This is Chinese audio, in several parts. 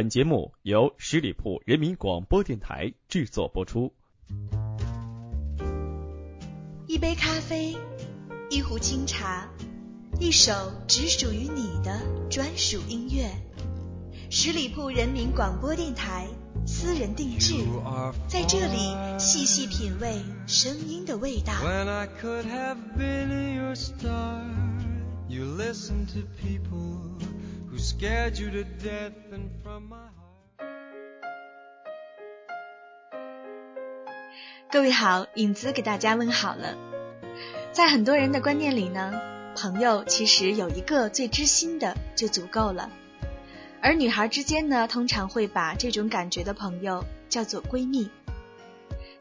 本节目由十里铺人民广播电台制作播出。一杯咖啡，一壶清茶，一首只属于你的专属音乐。十里铺人民广播电台，私人定制，在这里细细品味声音的味道。When I could have been your star, you listen to people who scared you to death and from my heart. 各位好，影子给大家问好了。在很多人的观念里呢，朋友其实有一个最知心的就足够了。而女孩之间呢，通常会把这种感觉的朋友叫做闺蜜。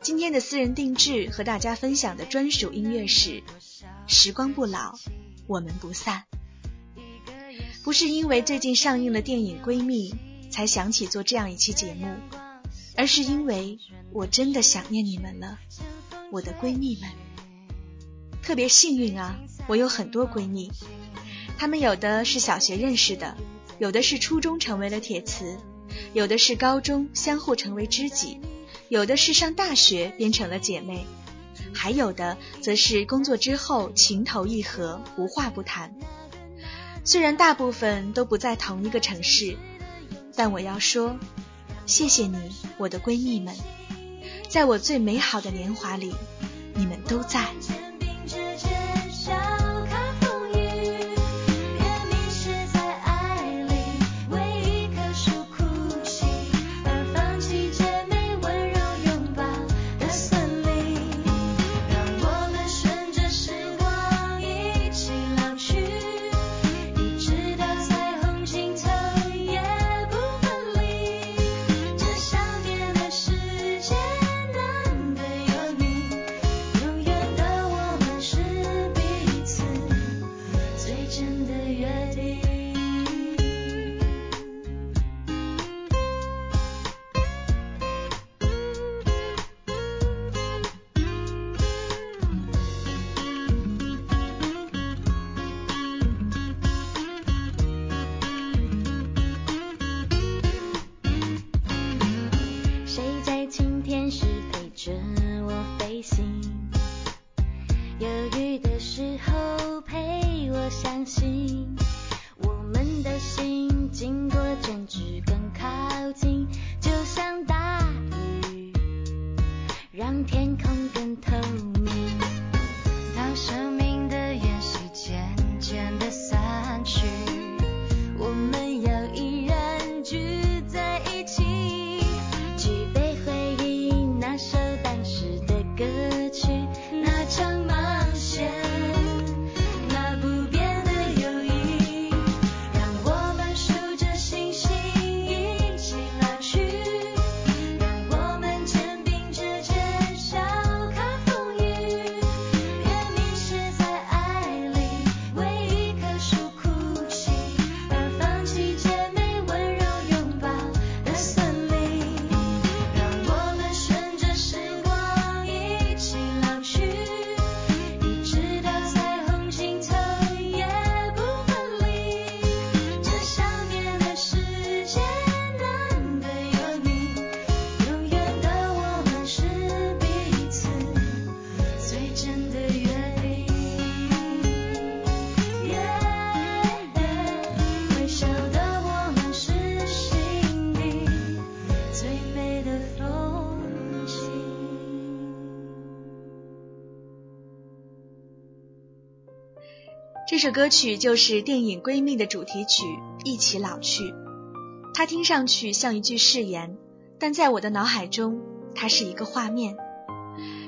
今天的私人定制和大家分享的专属音乐是时光不老，我们不散。不是因为最近上映了电影《闺蜜》才想起做这样一期节目，而是因为我真的想念你们了，我的闺蜜们。特别幸运啊，我有很多闺蜜，她们有的是小学认识的，有的是初中成为了铁磁，有的是高中相互成为知己，有的是上大学变成了姐妹，还有的则是工作之后情投意合，无话不谈。虽然大部分都不在同一个城市，但我要说，谢谢你，我的闺蜜们，在我最美好的年华里，你们都在。这首歌曲就是电影《闺蜜》的主题曲《一起老去》，它听上去像一句誓言，但在我的脑海中，它是一个画面，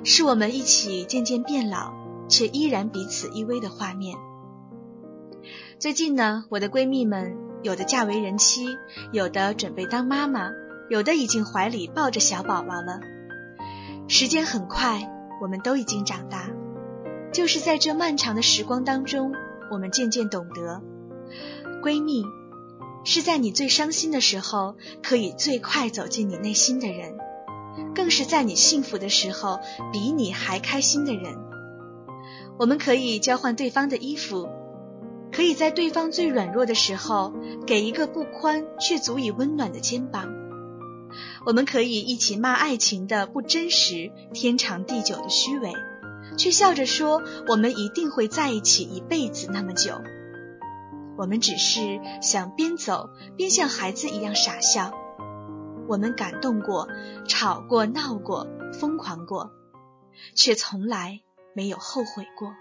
是我们一起渐渐变老，却依然彼此依偎的画面。最近呢，我的闺蜜们，有的嫁为人妻，有的准备当妈妈，有的已经怀里抱着小宝宝了。时间很快，我们都已经长大，就是在这漫长的时光当中，我们渐渐懂得，闺蜜是在你最伤心的时候可以最快走进你内心的人，更是在你幸福的时候比你还开心的人。我们可以交换对方的衣服，可以在对方最软弱的时候给一个不宽却足以温暖的肩膀。我们可以一起骂爱情的不真实，天长地久的虚伪，却笑着说我们一定会在一起一辈子那么久。我们只是想边走边像孩子一样傻笑。我们感动过，吵过，闹过，疯狂过，却从来没有后悔过。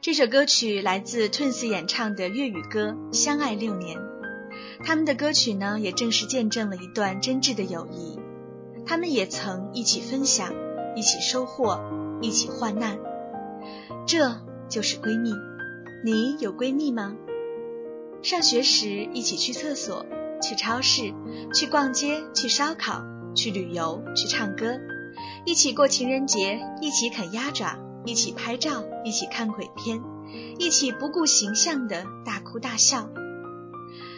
这首歌曲来自 Twins 演唱的粤语歌《相爱六年》，他们的歌曲呢，也正是见证了一段真挚的友谊。他们也曾一起分享，一起收获，一起患难，这就是闺蜜。你有闺蜜吗？上学时一起去厕所，去超市，去逛街，去烧烤，去旅游，去唱歌，一起过情人节，一起啃鸭爪，一起拍照，一起看鬼片，一起不顾形象的大哭大笑。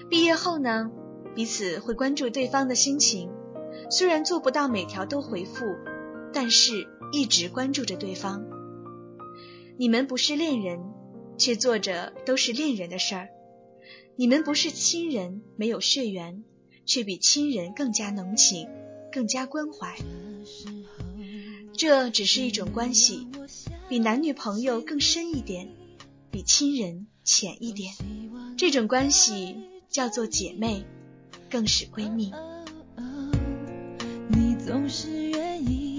毕业后呢，彼此会关注对方的心情，虽然做不到每条都回复，但是一直关注着对方。你们不是恋人，却做着都是恋人的事儿；你们不是亲人，没有血缘，却比亲人更加浓情，更加关怀。这只是一种关系，比男女朋友更深一点，比亲人浅一点。这种关系叫做姐妹，更是闺蜜。你总是愿意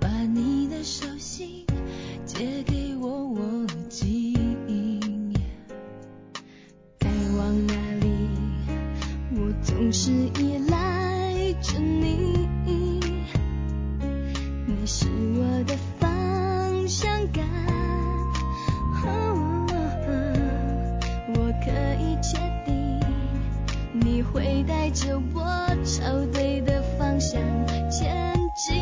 把你的手心借给我，我的记忆该往哪里，我总是依赖着你，你是我的方向感，我可以确定你会带着我朝对的方向前进。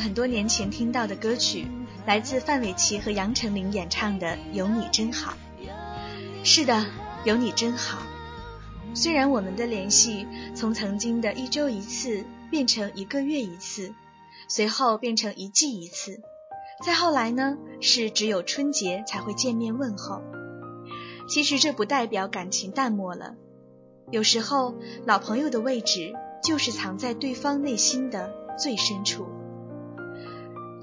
很多年前听到的歌曲，来自范玮琪和杨丞琳演唱的《有你真好》。是的，有你真好。虽然我们的联系从曾经的一周一次变成一个月一次，随后变成一季一次，再后来呢，是只有春节才会见面问候。其实这不代表感情淡漠了，有时候老朋友的位置就是藏在对方内心的最深处。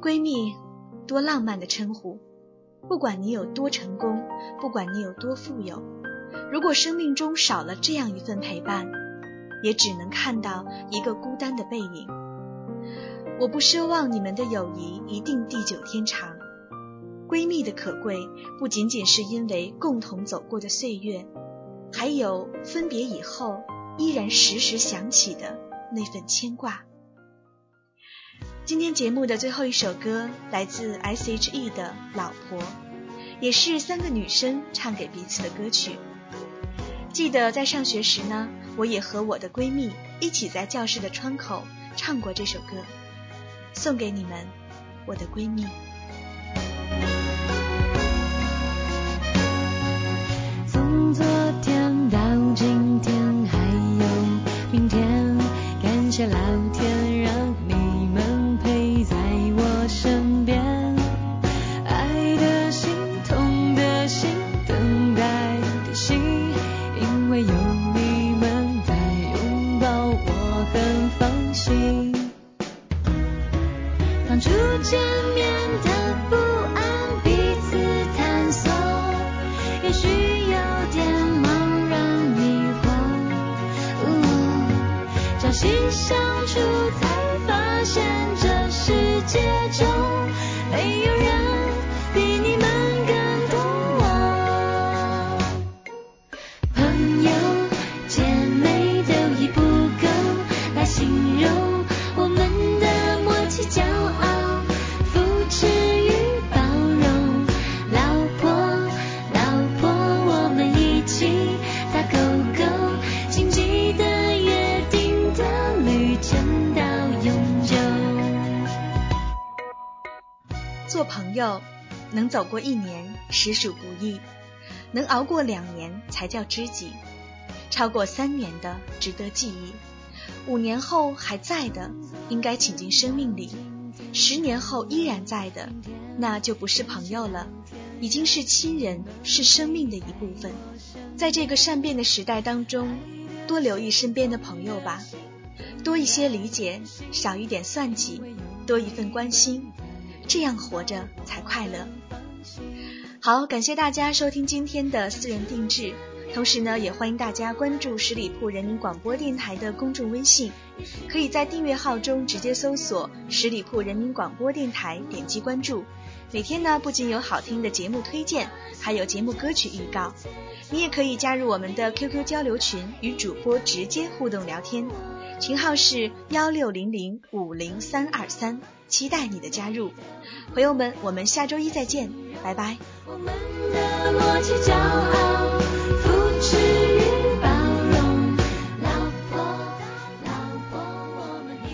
闺蜜，多浪漫的称呼，不管你有多成功，不管你有多富有，如果生命中少了这样一份陪伴，也只能看到一个孤单的背影。我不奢望你们的友谊一定地久天长，闺蜜的可贵不仅仅是因为共同走过的岁月，还有分别以后依然时时想起的那份牵挂。今天节目的最后一首歌来自 SHE 的《老婆》，也是三个女生唱给彼此的歌曲。记得在上学时呢，我也和我的闺蜜一起在教室的窗口唱过这首歌，送给你们，我的闺蜜。从昨天到今天还有明天，感谢老天让你们陪在我身边，爱的心痛的心等待的心，因为有你们在拥抱我很放心。当初见面的不安彼此探索，也许心相处才发现这世界中没有人比你们更懂我，朋友姐妹都已不够来形容我们的默契，骄傲扶持与包容，老婆老婆我们一起打勾勾，请记得做朋友能走过1年实属不易，能熬过2年才叫知己，超过3年的值得记忆，5年后还在的应该请进生命里，10年后依然在的那就不是朋友了，已经是亲人，是生命的一部分。在这个善变的时代当中，多留意身边的朋友吧，多一些理解，少一点算计，多一份关心，这样活着才快乐。好，感谢大家收听今天的私人定制，同时呢也欢迎大家关注十里铺人民广播电台的公众微信，可以在订阅号中直接搜索十里铺人民广播电台，点击关注。每天呢不仅有好听的节目推荐，还有节目歌曲预告，你也可以加入我们的 QQ 交流群，与主播直接互动聊天，群号是1600-50323，期待你的加入。朋友们，我们下周一再见，拜拜。我们的默契骄傲扶持与包容，老婆老婆我们一起。